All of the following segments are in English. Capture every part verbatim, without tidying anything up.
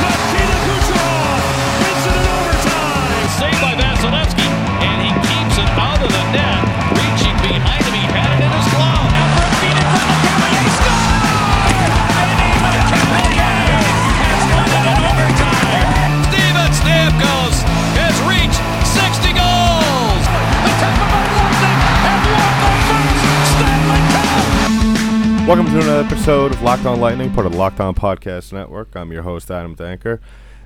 Nikita Kucherov wins it in overtime! Saved by Vasilevsky, and he keeps it out of the net. Reaching behind him, he had it in his glove. And from feet in front of McKinley, he scores! And McKinley has won it in overtime. Steven Stamkos has reached sixty goals! The top of our Welcome to another episode of Locked On Lightning, part of the Locked On Podcast Network. I'm your host, Adam Danker,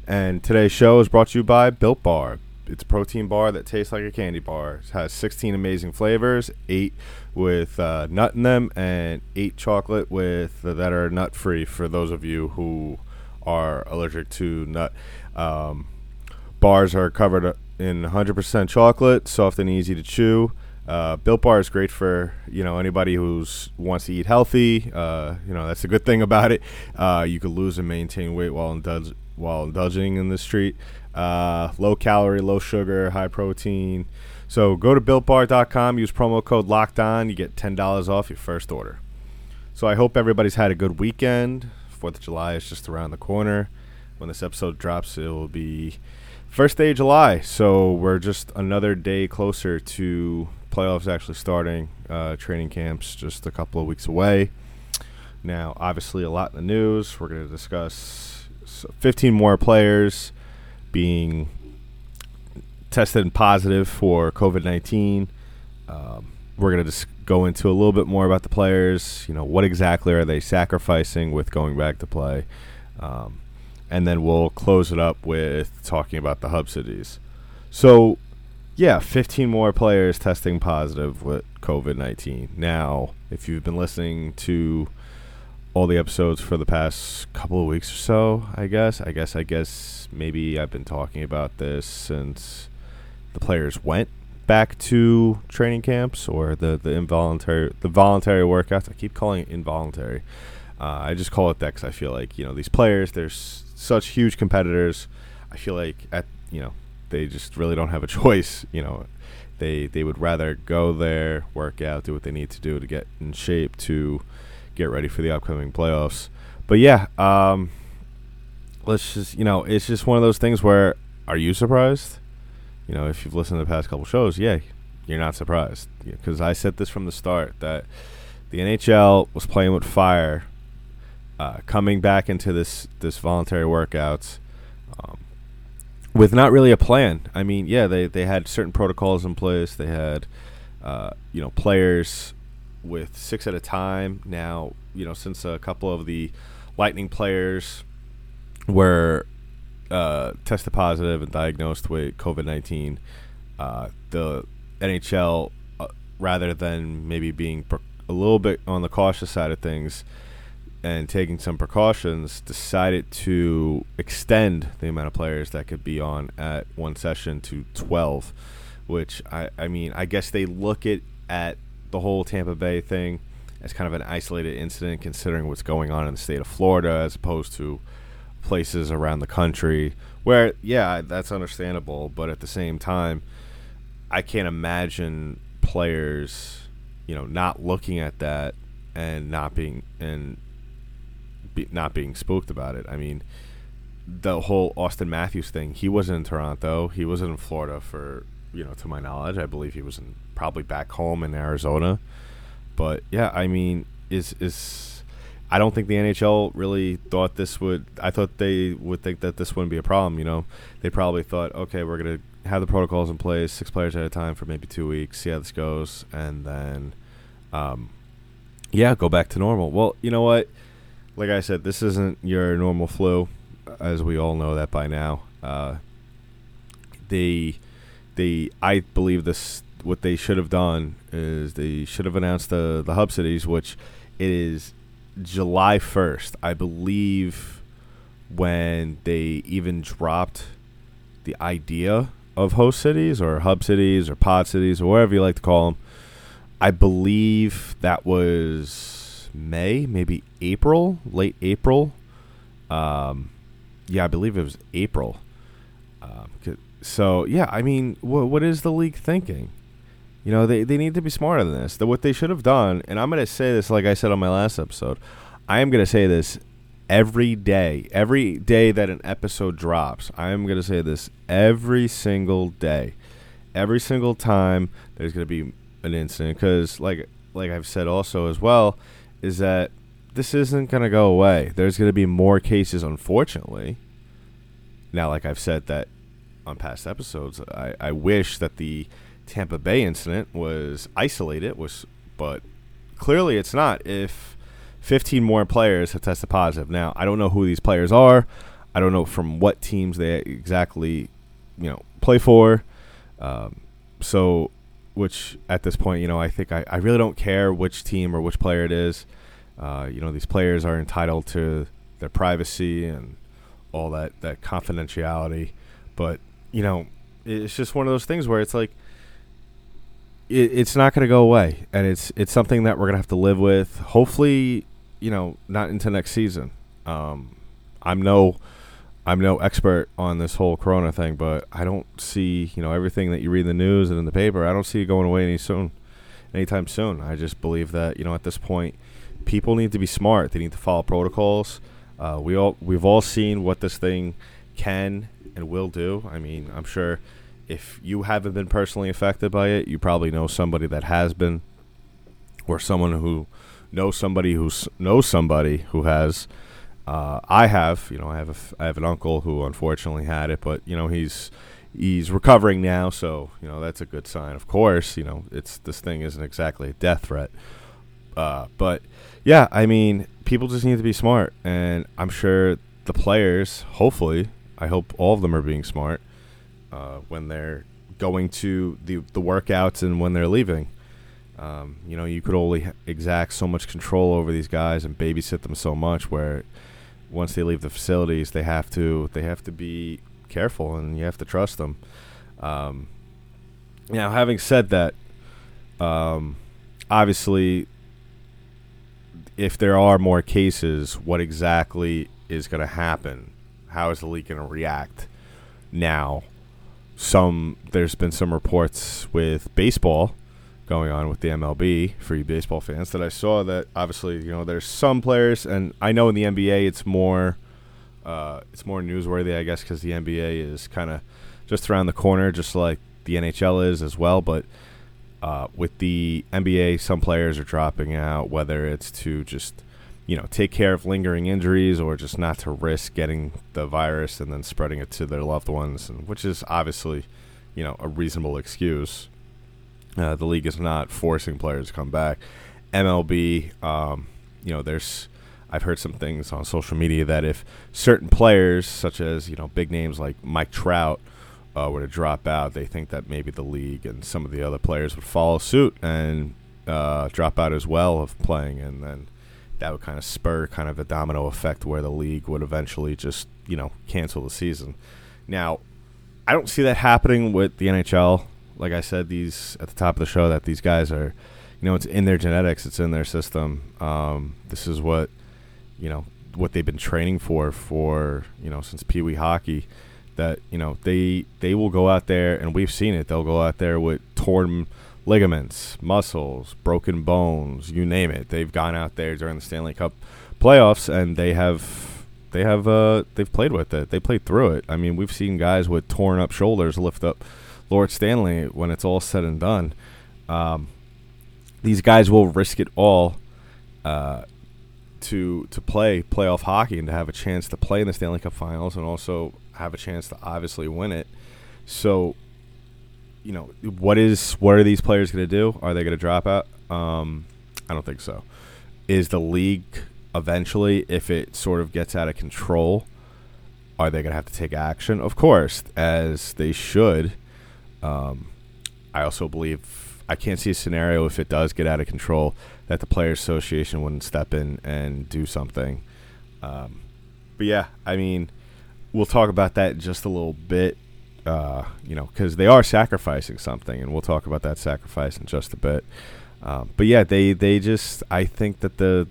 and today's show is brought to you by Built Bar. It's a protein bar that tastes like a candy bar. It has sixteen amazing flavors, eight with uh, nut in them, and eight chocolate with uh, that are nut-free for those of you who are allergic to nut. Um, bars are covered in one hundred percent chocolate, soft and easy to chew. Uh, Built Bar is great for, you know, anybody who wants to eat healthy. Uh, you know, that's a good thing about it. Uh, you can lose and maintain weight while indulge, while indulging in this treat. Uh, low calorie, low sugar, high protein. So go to built bar dot com, use promo code LOCKEDON. You get ten dollars off your first order. So I hope everybody's had a good weekend. fourth of July is just around the corner. When this episode drops, it will be first day of July. So we're just another day closer to playoffs actually starting. Uh, training camps just a couple of weeks away. Now, obviously, a lot in the news. We're going to discuss fifteen more players being tested and positive for COVID nineteen. Um, we're going to just go into a little bit more about the players. You know, what exactly are they sacrificing with going back to play? Um, and then we'll close it up with talking about the hub cities. So, yeah, fifteen more players testing positive with COVID nineteen. Now, if you've been listening to all the episodes for the past couple of weeks or so, I guess, I guess, I guess maybe I've been talking about this since the players went back to training camps or the, the involuntary, the voluntary workouts. I keep calling it involuntary. Uh, I just call it that because I feel like, you know, these players, they're s- such huge competitors. I feel like, at you know, they just really don't have a choice. You know, they they would rather go there, work out, do what they need to do to get in shape to get ready for the upcoming playoffs. But yeah, um, let's just, you know, it's just one of those things where, are you surprised? You know, if you've listened to the past couple shows, yeah, you're not surprised, because I said this from the start that the N H L was playing with fire, uh, coming back into this this voluntary workouts. Um, With not really a plan. I mean, yeah, they, they had certain protocols in place. They had, uh, you know, players with six at a time. Now, you know, since a couple of the Lightning players were uh, tested positive and diagnosed with COVID nineteen, uh, the N H L, uh, rather than maybe being per- a little bit on the cautious side of things and taking some precautions, decided to extend the amount of players that could be on at one session to twelve, which, I, I mean, I guess they look at, at the whole Tampa Bay thing as kind of an isolated incident, considering what's going on in the state of Florida as opposed to places around the country where, yeah, that's understandable. But at the same time, I can't imagine players, you know, not looking at that and not being – and Be, not being spooked about it. I mean, the whole Austin Matthews thing, he wasn't in Toronto. He wasn't in Florida for, you know, to my knowledge. I believe he was in, probably back home in Arizona. But, yeah, I mean, is is I don't think the N H L really thought this would – I thought they would think that this wouldn't be a problem, you know. They probably thought, okay, we're going to have the protocols in place, six players at a time for maybe two weeks, see how this goes, and then, um, yeah, go back to normal. Well, you know what? Like I said, this isn't your normal flu, as we all know that by now. Uh, they, they, I believe this. What they should have done is they should have announced the the hub cities, which it is July first, I believe, when they even dropped the idea of host cities or hub cities or pod cities or whatever you like to call them. I believe that was May, maybe April, late April. Um, yeah, I believe it was April. Um, so, yeah, I mean, wh- what is the league thinking? You know, they, they need to be smarter than this. The, what they should have done, and I'm going to say this like I said on my last episode, I am going to say this every day. Every day that an episode drops, I am going to say this every single day. Every single time there's going to be an incident. Because like, like I've said also as well, is that this isn't going to go away. There's going to be more cases, unfortunately. Now, like I've said that on past episodes, I, I wish that the Tampa Bay incident was isolated, was, but clearly it's not if fifteen more players have tested positive. Now, I don't know who these players are. I don't know from what teams they exactly, you know, play for. Um, so, which at this point, you know, I think I, I really don't care which team or which player it is. Uh, you know, these players are entitled to their privacy and all that, that confidentiality. But, you know, it's just one of those things where it's like it, it's not going to go away. And it's it's something that we're going to have to live with, hopefully, you know, not into next season. Um, I'm no I'm no expert on this whole corona thing, but I don't see, you know, everything that you read in the news and in the paper, I don't see it going away any soon, anytime soon. I just believe that, you know, at this point, people need to be smart. They need to follow protocols. Uh, we all we've all seen what this thing can and will do. I mean, I'm sure if you haven't been personally affected by it, you probably know somebody that has been, or someone who knows somebody who knows somebody who has. Uh, I have, you know, I have a, I have an uncle who unfortunately had it, but you know he's he's recovering now, so you know that's a good sign. Of course, you know it's this thing isn't exactly a death threat, uh, but. Yeah, I mean, people just need to be smart, and I'm sure the players, hopefully, I hope all of them are being smart uh, when they're going to the the workouts and when they're leaving. Um, you know, you could only exact so much control over these guys and babysit them so much. Where once they leave the facilities, they have to they have to be careful, and you have to trust them. Um, now, having said that, um, obviously. If there are more cases, what exactly is going to happen? How is the league going to react? Now, some there's been some reports with baseball going on with the M L B for you baseball fans that I saw that obviously you know there's some players, and I know in the N B A it's more uh, it's more newsworthy, I guess, because the N B A is kind of just around the corner, just like the N H L is as well, but. Uh, with the N B A, some players are dropping out, whether it's to just, you know, take care of lingering injuries or just not to risk getting the virus and then spreading it to their loved ones, and, which is obviously, you know, a reasonable excuse. Uh, the league is not forcing players to come back. M L B, um, you know, there's I've heard some things on social media that if certain players, such as, you know, big names like Mike Trout, Uh, were to drop out, they think that maybe the league and some of the other players would follow suit and uh, drop out as well of playing, and then that would kind of spur kind of a domino effect where the league would eventually just, you know, cancel the season. Now, I don't see that happening with the N H L. Like I said, these at the top of the show that these guys are, you know, it's in their genetics, it's in their system. Um, this is what, you know, what they've been training for for, you know, since Pee Wee hockey. That, you know, they they will go out there, and we've seen it, they'll go out there with torn ligaments, muscles, broken bones, you name it. They've gone out there during the Stanley Cup playoffs, and they have they have uh they've played with it. They played through it. I mean, we've seen guys with torn up shoulders lift up Lord Stanley when it's all said and done. Um, these guys will risk it all uh, to to play playoff hockey and to have a chance to play in the Stanley Cup Finals, and also have a chance to obviously win it. So, you know, what is what are these players going to do? Are they going to drop out? Um, I don't think so. Is the league eventually, if it sort of gets out of control, are they going to have to take action? Of course, as they should. Um, I also believe I can't see a scenario if it does get out of control that the Players Association wouldn't step in and do something. Um, but yeah, I mean. We'll talk about that in just a little bit, uh, you know, because they are sacrificing something, and we'll talk about that sacrifice in just a bit. Um, but, yeah, they, they just – I think that the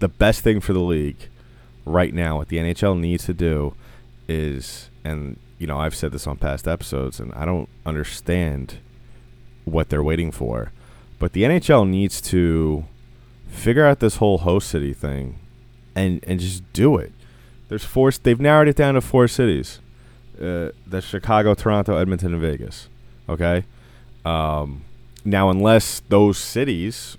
the best thing for the league right now, what the N H L needs to do is – and, you know, I've said this on past episodes, and I don't understand what they're waiting for. But the N H L needs to figure out this whole host city thing and, and just do it. There's four. They've narrowed it down to four cities. Uh, that's Chicago, Toronto, Edmonton, and Vegas. Okay? Um, now, unless those cities,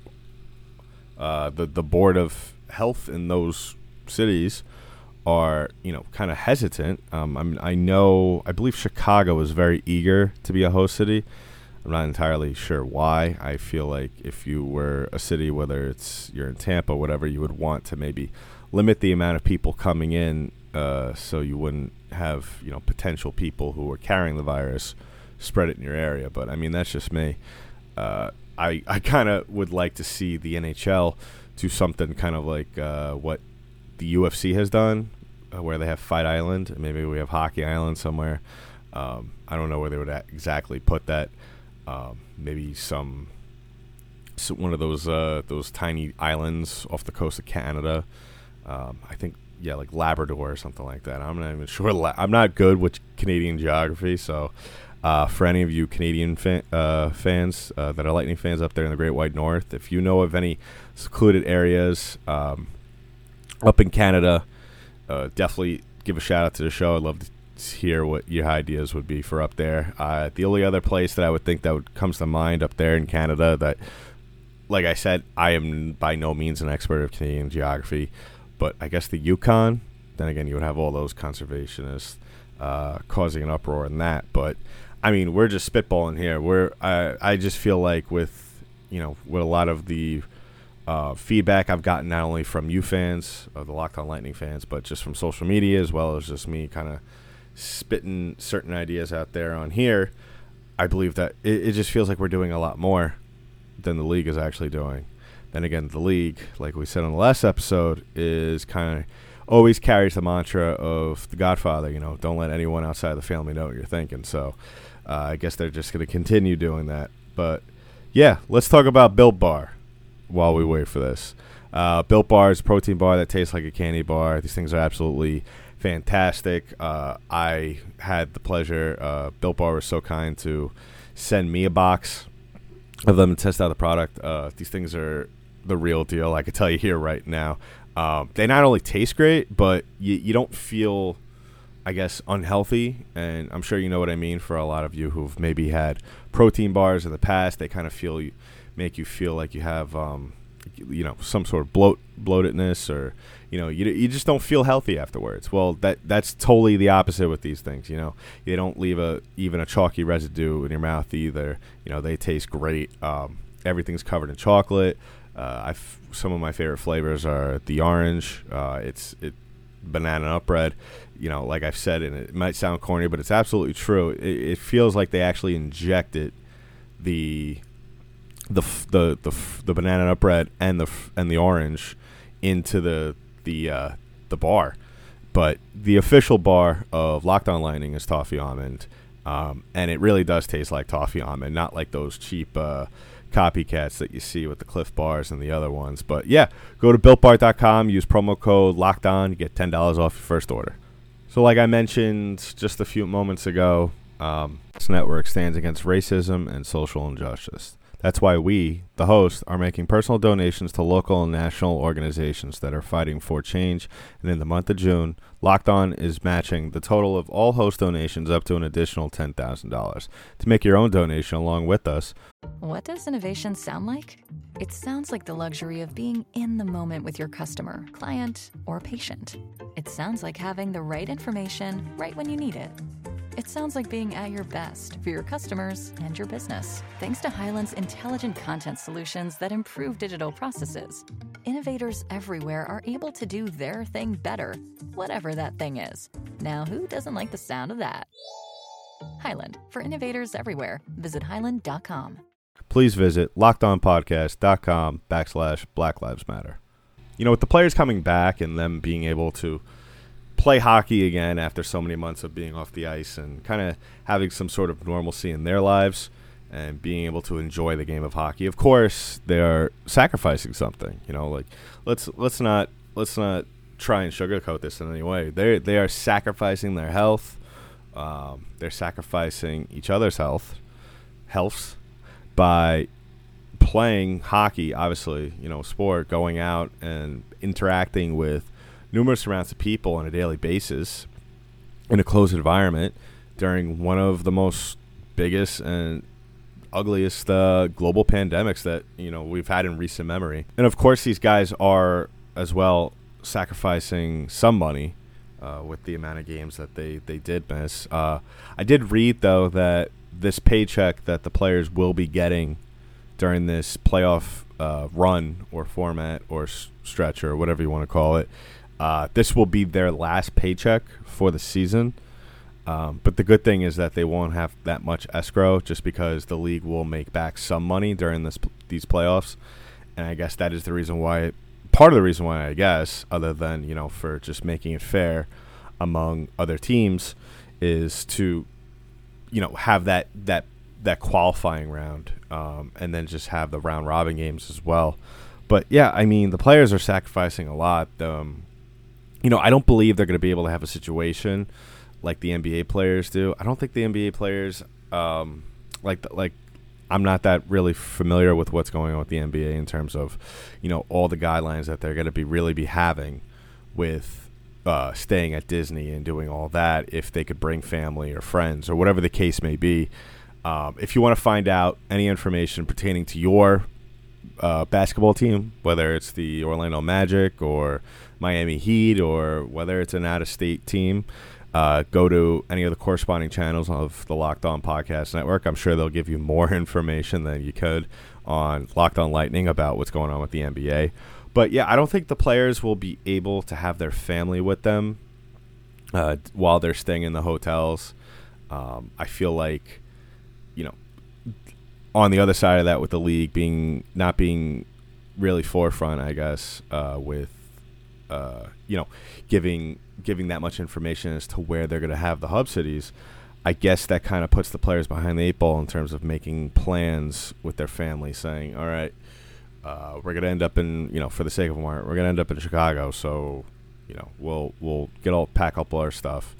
uh, the, the Board of Health in those cities are, you know, kind of hesitant. Um, I mean, I know, I believe Chicago is very eager to be a host city. I'm not entirely sure why. I feel like if you were a city, whether it's you're in Tampa, whatever, you would want to maybe limit the amount of people coming in, uh, so you wouldn't have, you know, potential people who are carrying the virus spread it in your area. But I mean, that's just me. Uh, I I kind of would like to see the N H L do something kind of like uh, what the U F C has done, uh, where they have Fight Island. Maybe we have Hockey Island somewhere. Um, I don't know where they would a- exactly put that. Um, maybe some, some one of those uh, those tiny islands off the coast of Canada. Um, I think, yeah, like Labrador or something like that. I'm not even sure. La- I'm not good with Canadian geography, so uh, for any of you Canadian fan, uh, fans uh, that are Lightning fans up there in the Great White North, if you know of any secluded areas um, up in Canada, uh, definitely give a shout out to the show. I'd love to hear what your ideas would be for up there. Uh, the only other place that I would think that would comes to mind up there in Canada that, like I said, I am by no means an expert of Canadian geography, but I guess the Yukon. Then again, you would have all those conservationists uh, causing an uproar in that. But I mean, we're just spitballing here. We're I I just feel like with you know with a lot of the uh, feedback I've gotten not only from you fans, or the Locked On Lightning fans, but just from social media as well as just me kind of spitting certain ideas out there on here, I believe that it, it just feels like we're doing a lot more than the league is actually doing. Then again, the league, like we said on the last episode, is kind of always carries the mantra of the Godfather, you know, don't let anyone outside the family know what you're thinking. So uh, I guess they're just going to continue doing that. But yeah, let's talk about Built Bar while we wait for this. Uh, Built Bar is a protein bar that tastes like a candy bar. These things are absolutely fantastic. Uh, I had the pleasure, uh, Built Bar was so kind to send me a box of them and test out the product. Uh, these things are the real deal. I can tell you here right now. Um, they not only taste great, but you, you don't feel, I guess, unhealthy. And I'm sure you know what I mean for a lot of you who've maybe had protein bars in the past. They kind of feel, you, make you feel like you have, um, you know, some sort of bloat, bloatedness or, you know, you you just don't feel healthy afterwards. Well, that that's totally the opposite with these things, you know. They don't leave a even a chalky residue in your mouth either. You know, they taste great. Um, everything's covered in chocolate. Uh, I've, some of my favorite flavors are the orange. Uh, it's it banana nut bread. You know, like I've said, and it might sound corny, but it's absolutely true. It, it feels like they actually injected the... The, f- the the f- the banana nut bread and the f- and the orange into the the uh, the bar, but the official bar of Locked On Lightning is toffee almond, um, and it really does taste like toffee almond, not like those cheap uh, copycats that you see with the Cliff Bars and the other ones. But yeah, go to built bar dot com, use promo code Locked On, you get ten dollars off your first order. So like I mentioned just a few moments ago, um, this network stands against racism and social injustice. That's why we, the host, are making personal donations to local and national organizations that are fighting for change. And in the month of June, Locked On is matching the total of all host donations up to an additional ten thousand dollars. To make your own donation along with us. What does innovation sound like? It sounds like the luxury of being in the moment with your customer, client, or patient. It sounds like having the right information right when you need it. It sounds like being at your best for your customers and your business. Thanks to Hyland's intelligent content solutions that improve digital processes, innovators everywhere are able to do their thing better, whatever that thing is. Now, who doesn't like the sound of that? Hyland, for innovators everywhere. Visit hyland dot com. Please visit lockedonpodcast.com backslash Black Lives Matter. You know, with the players coming back and them being able to play hockey again after so many months of being off the ice and kind of having some sort of normalcy in their lives and being able to enjoy the game of hockey. Of course, they are sacrificing something. You know, like let's let's not let's not try and sugarcoat this in any way. They they are sacrificing their health. Um, they're sacrificing each other's health, healths, by playing hockey, obviously, you know, sport, going out and interacting with numerous amounts of people on a daily basis in a closed environment during one of the most biggest and ugliest uh, global pandemics that, you know, we've had in recent memory. And of course, these guys are as well sacrificing some money uh, with the amount of games that they, they did miss. Uh, I did read, though, that this paycheck that the players will be getting during this playoff uh, run or format or s- stretch or whatever you want to call it, uh, this will be their last paycheck for the season. Um, but the good thing is that they won't have that much escrow, just because the league will make back some money during this these playoffs. And I guess that is the reason why, part of the reason why, I guess, other than, you know, for just making it fair among other teams, is to, you know, have that that, that qualifying round um, and then just have the round robin games as well. But, yeah, I mean, the players are sacrificing a lot. Um, you know, I don't believe they're going to be able to have a situation like the N B A players do. I don't think the N B A players, um, like, the, like I'm not that really familiar with what's going on with the N B A in terms of, you know, all the guidelines that they're going to be really be having with uh, staying at Disney and doing all that, if they could bring family or friends or whatever the case may be. Um, if you want to find out any information pertaining to your uh, basketball team, whether it's the Orlando Magic or Miami Heat or whether it's an out-of-state team, Uh, go to any of the corresponding channels of the Locked On Podcast Network. I'm sure they'll give you more information than you could on Locked On Lightning about what's going on with the N B A. But, yeah, I don't think the players will be able to have their family with them uh, while they're staying in the hotels. Um, I feel like, you know, on the other side of that, with the league being not being really forefront, I guess, uh, with, uh, you know, giving – giving that much information as to where they're going to have the hub cities, I guess that kind of puts the players behind the eight ball in terms of making plans with their family, saying, all right, uh, we're going to end up in, you know, for the sake of a warrant, we're going to end up in Chicago. So, you know, we'll, we'll get all pack up all our stuff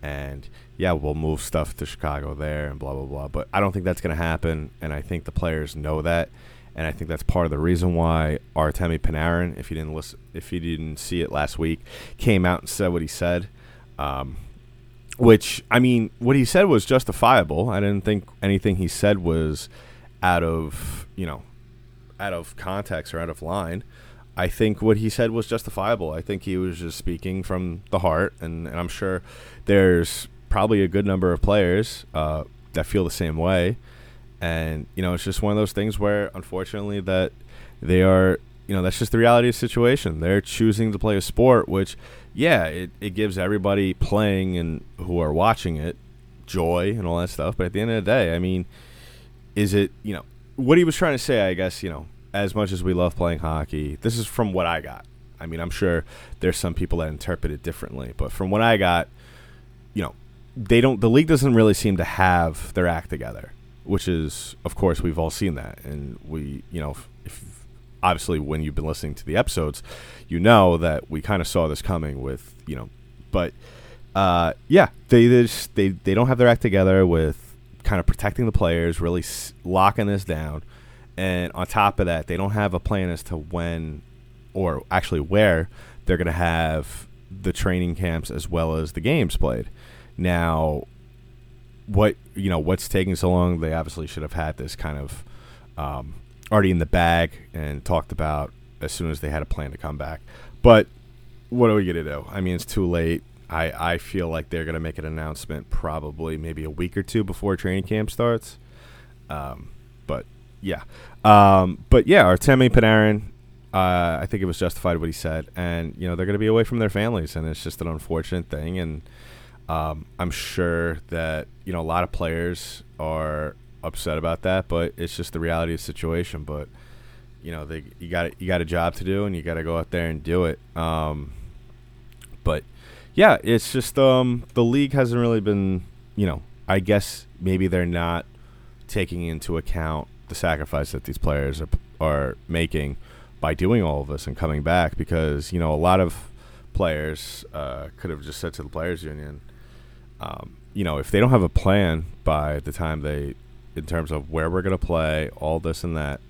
and yeah, we'll move stuff to Chicago there and blah, blah, blah. But I don't think that's going to happen. And I think the players know that. And I think that's part of the reason why Artemi Panarin, if you didn't listen, if you didn't see it last week, came out and said what he said, um, which, I mean, what he said was justifiable. I didn't think anything he said was out of, you know, out of context or out of line. I think what he said was justifiable. I think he was just speaking from the heart, and, and I'm sure there's probably a good number of players uh, that feel the same way. And, you know, it's just one of those things where, unfortunately, that they are, you know, that's just the reality of the situation. They're choosing to play a sport, which, yeah, it, it gives everybody playing and who are watching it joy and all that stuff. But at the end of the day, I mean, is it, you know, what he was trying to say, I guess, you know, as much as we love playing hockey, this is from what I got. I mean, I'm sure there's some people that interpret it differently. But from what I got, you know, they don't, the league doesn't really seem to have their act together. Which is, of course, we've all seen that. And we, you know, if, if obviously when you've been listening to the episodes, you know that we kind of saw this coming with, you know, but uh, yeah, they they, just, they they don't have their act together with kind of protecting the players, really s- locking this down. And on top of that, they don't have a plan as to when or actually where they're going to have the training camps as well as the games played. Now, what, you know, what's taking so long? They obviously should have had this kind of um, already in the bag and talked about as soon as they had a plan to come back. But what are we going to do? I mean, it's too late. I, I feel like they're going to make an announcement probably maybe a week or two before training camp starts. Um, but, yeah. Um, but, yeah, Artemi Panarin, uh, I think it was justified what he said. And, you know, they're going to be away from their families, and it's just an unfortunate thing. And Um, I'm sure that, you know, a lot of players are upset about that, but it's just the reality of the situation. But, you know, they you got you got a job to do, and you got to go out there and do it. Um, but yeah, it's just um, the league hasn't really been, you know, I guess maybe they're not taking into account the sacrifice that these players are are making by doing all of this and coming back, because, you know, a lot of players uh, could have just said to the players union, Um, you know, if they don't have a plan by the time they in terms of where we're going to play, all this and that.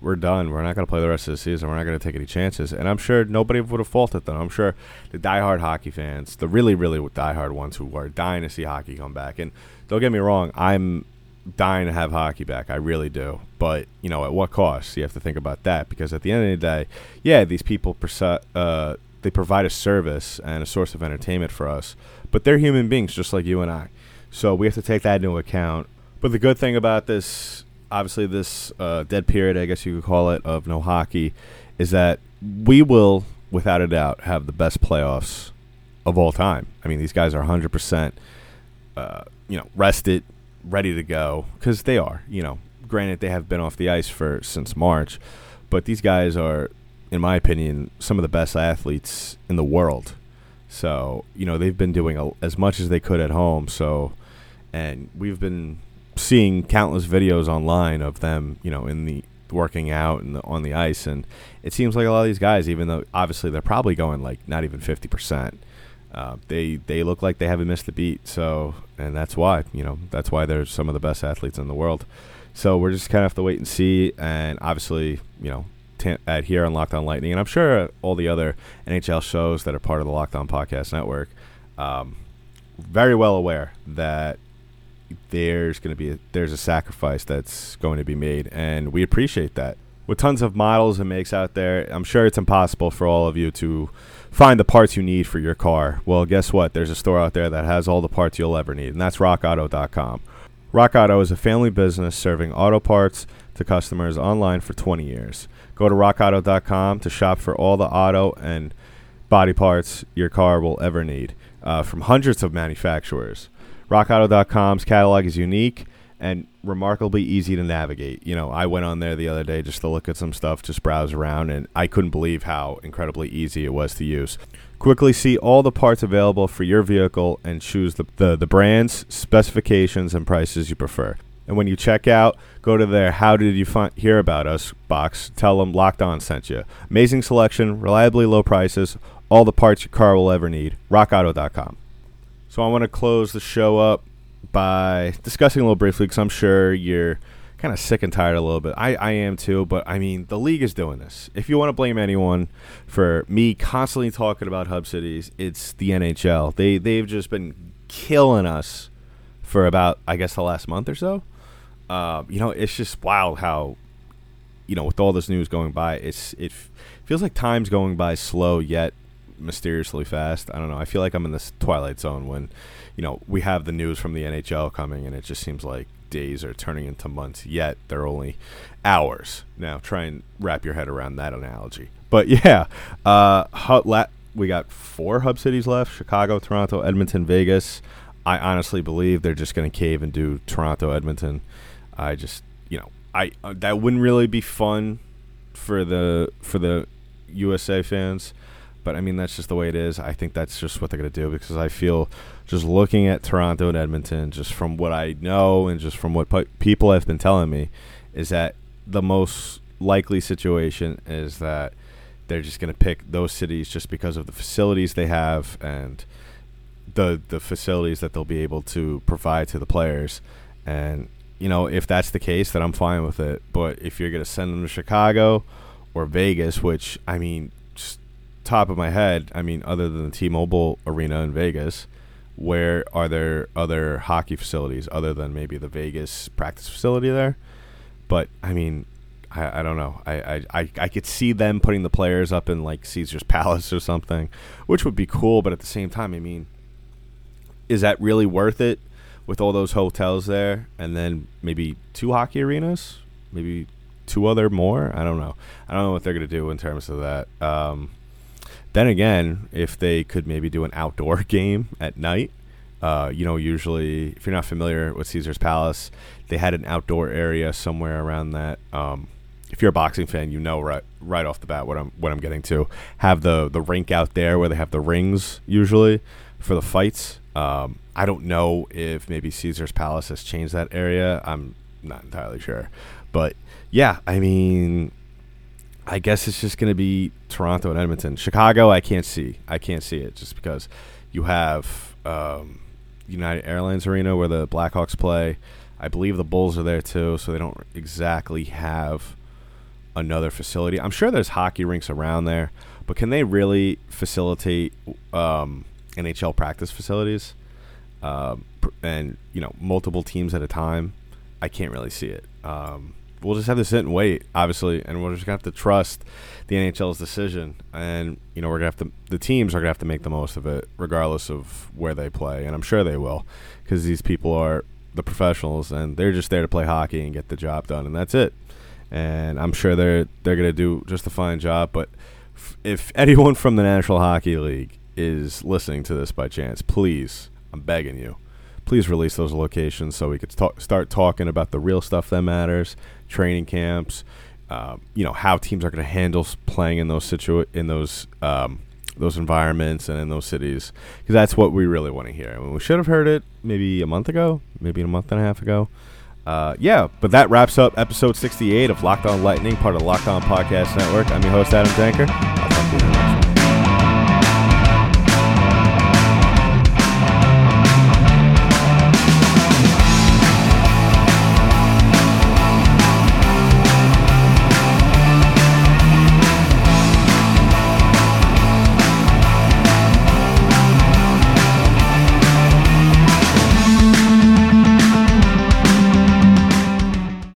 We're done. We're not going to play the rest of the season. We're not going to take any chances. And I'm sure nobody would have faulted them. I'm sure the diehard hockey fans, the really, really diehard ones who are dying to see hockey come back. And don't get me wrong, I'm dying to have hockey back. I really do. But, you know, at what cost? You have to think about that. Because at the end of the day, yeah, these people, uh, they provide a service and a source of entertainment for us. But they're human beings just like you and I. So we have to take that into account. But the good thing about this, obviously this uh, dead period, I guess you could call it, of no hockey, is that we will, without a doubt, have the best playoffs of all time. I mean, these guys are one hundred percent, uh, you know, rested, ready to go, because they are. You know, granted, they have been off the ice for since March, but these guys are, in my opinion, some of the best athletes in the world. So, you know, they've been doing a, as much as they could at home. So, and we've been seeing countless videos online of them, you know, in the working out and the, on the ice. And it seems like a lot of these guys, even though obviously they're probably going like not even fifty percent, uh, they, they look like they haven't missed a beat. So, and that's why, you know, that's why they're some of the best athletes in the world. So we're just kind of have to wait and see. And obviously, you know, t- at here on Locked On Lightning, and I'm sure all the other N H L shows that are part of the Locked On Podcast Network, um, very well aware that there's going to be a, there's a sacrifice that's going to be made, and we appreciate that. With tons of models and makes out there, I'm sure it's impossible for all of you to find the parts you need for your car. Well, guess what? There's a store out there that has all the parts you'll ever need, and that's rock auto dot com. RockAuto is a family business serving auto parts to customers online for twenty years. Go to rock auto dot com to shop for all the auto and body parts your car will ever need, uh, from hundreds of manufacturers. rock auto dot com's catalog is unique and remarkably easy to navigate. You know, I went on there the other day just to look at some stuff, just browse around, and I couldn't believe how incredibly easy it was to use. Quickly see all the parts available for your vehicle and choose the, the, the brands, specifications, and prices you prefer. And when you check out, go to their How Did You Find, Hear About Us box. Tell them Locked On sent you. Amazing selection, reliably low prices, all the parts your car will ever need. rock auto dot com. So I want to close the show up by discussing a little briefly, because I'm sure you're kind of sick and tired a little bit. I, I am too, but I mean, the league is doing this. If you want to blame anyone for me constantly talking about hub cities, it's the N H L. They, they've just been killing us for about, I guess, the last month or so. Uh, you know, it's just wild how, you know, with all this news going by, it's it f- feels like time's going by slow yet mysteriously fast. I don't know. I feel like I'm in this twilight zone when, you know, we have the news from the N H L coming, and it just seems like days are turning into months, yet they're only hours. Now, try and wrap your head around that analogy. But yeah, uh, we got four hub cities left: Chicago, Toronto, Edmonton, Vegas. I honestly believe they're just going to cave and do Toronto, Edmonton. I just, you know, I uh, that wouldn't really be fun for the for the U S A fans. But, I mean, that's just the way it is. I think that's just what they're going to do, because I feel just looking at Toronto and Edmonton, just from what I know and just from what po- people have been telling me, is that the most likely situation is that they're just going to pick those cities just because of the facilities they have and the the facilities that they'll be able to provide to the players. And, you know, if that's the case, then I'm fine with it. But if you're going to send them to Chicago or Vegas, which, I mean, top of my head, I mean, other than the T-Mobile Arena in Vegas, where are there other hockey facilities other than maybe the Vegas practice facility there? But I mean, I, I don't know. I, I, I, I could see them putting the players up in like Caesar's Palace or something, which would be cool. But at the same time, I mean, is that really worth it with all those hotels there? And then maybe two hockey arenas, maybe two other more. I don't know. I don't know what they're going to do in terms of that. Um, Then again, if they could maybe do an outdoor game at night, uh, you know, usually, if you're not familiar with Caesar's Palace, they had an outdoor area somewhere around that. Um, if you're a boxing fan, you know right right off the bat what I'm what I'm getting to. Have the the rink out there where they have the rings usually for the fights. Um, I don't know if maybe Caesar's Palace has changed that area. I'm not entirely sure, but yeah, I mean, I guess it's just going to be Toronto and Edmonton. Chicago, I can't see. I can't see it just because you have um, United Airlines Arena where the Blackhawks play. I believe the Bulls are there too, so they don't exactly have another facility. I'm sure there's hockey rinks around there, but can they really facilitate um, N H L practice facilities uh, and, you know, multiple teams at a time? I can't really see it. Um, we'll just have to sit and wait, obviously, and we're just going to have to trust the N H L's decision. And, you know, we're going to have to, the teams are going to have to make the most of it, regardless of where they play. And I'm sure they will, because these people are the professionals, and they're just there to play hockey and get the job done, and that's it. And I'm sure they're they're going to do just a fine job. But f- if anyone from the National Hockey League is listening to this by chance, please, I'm begging you, please release those locations so we could talk, start talking about the real stuff that matters, training camps, uh, you know, how teams are going to handle playing in those situa- in those um, those environments and in those cities, because that's what we really want to hear. I mean, we should have heard it maybe a month ago, maybe a month and a half ago. Uh, yeah, but that wraps up episode sixty-eight of Locked On Lightning, part of the Locked On Podcast Network. I'm your host, Adam Danker.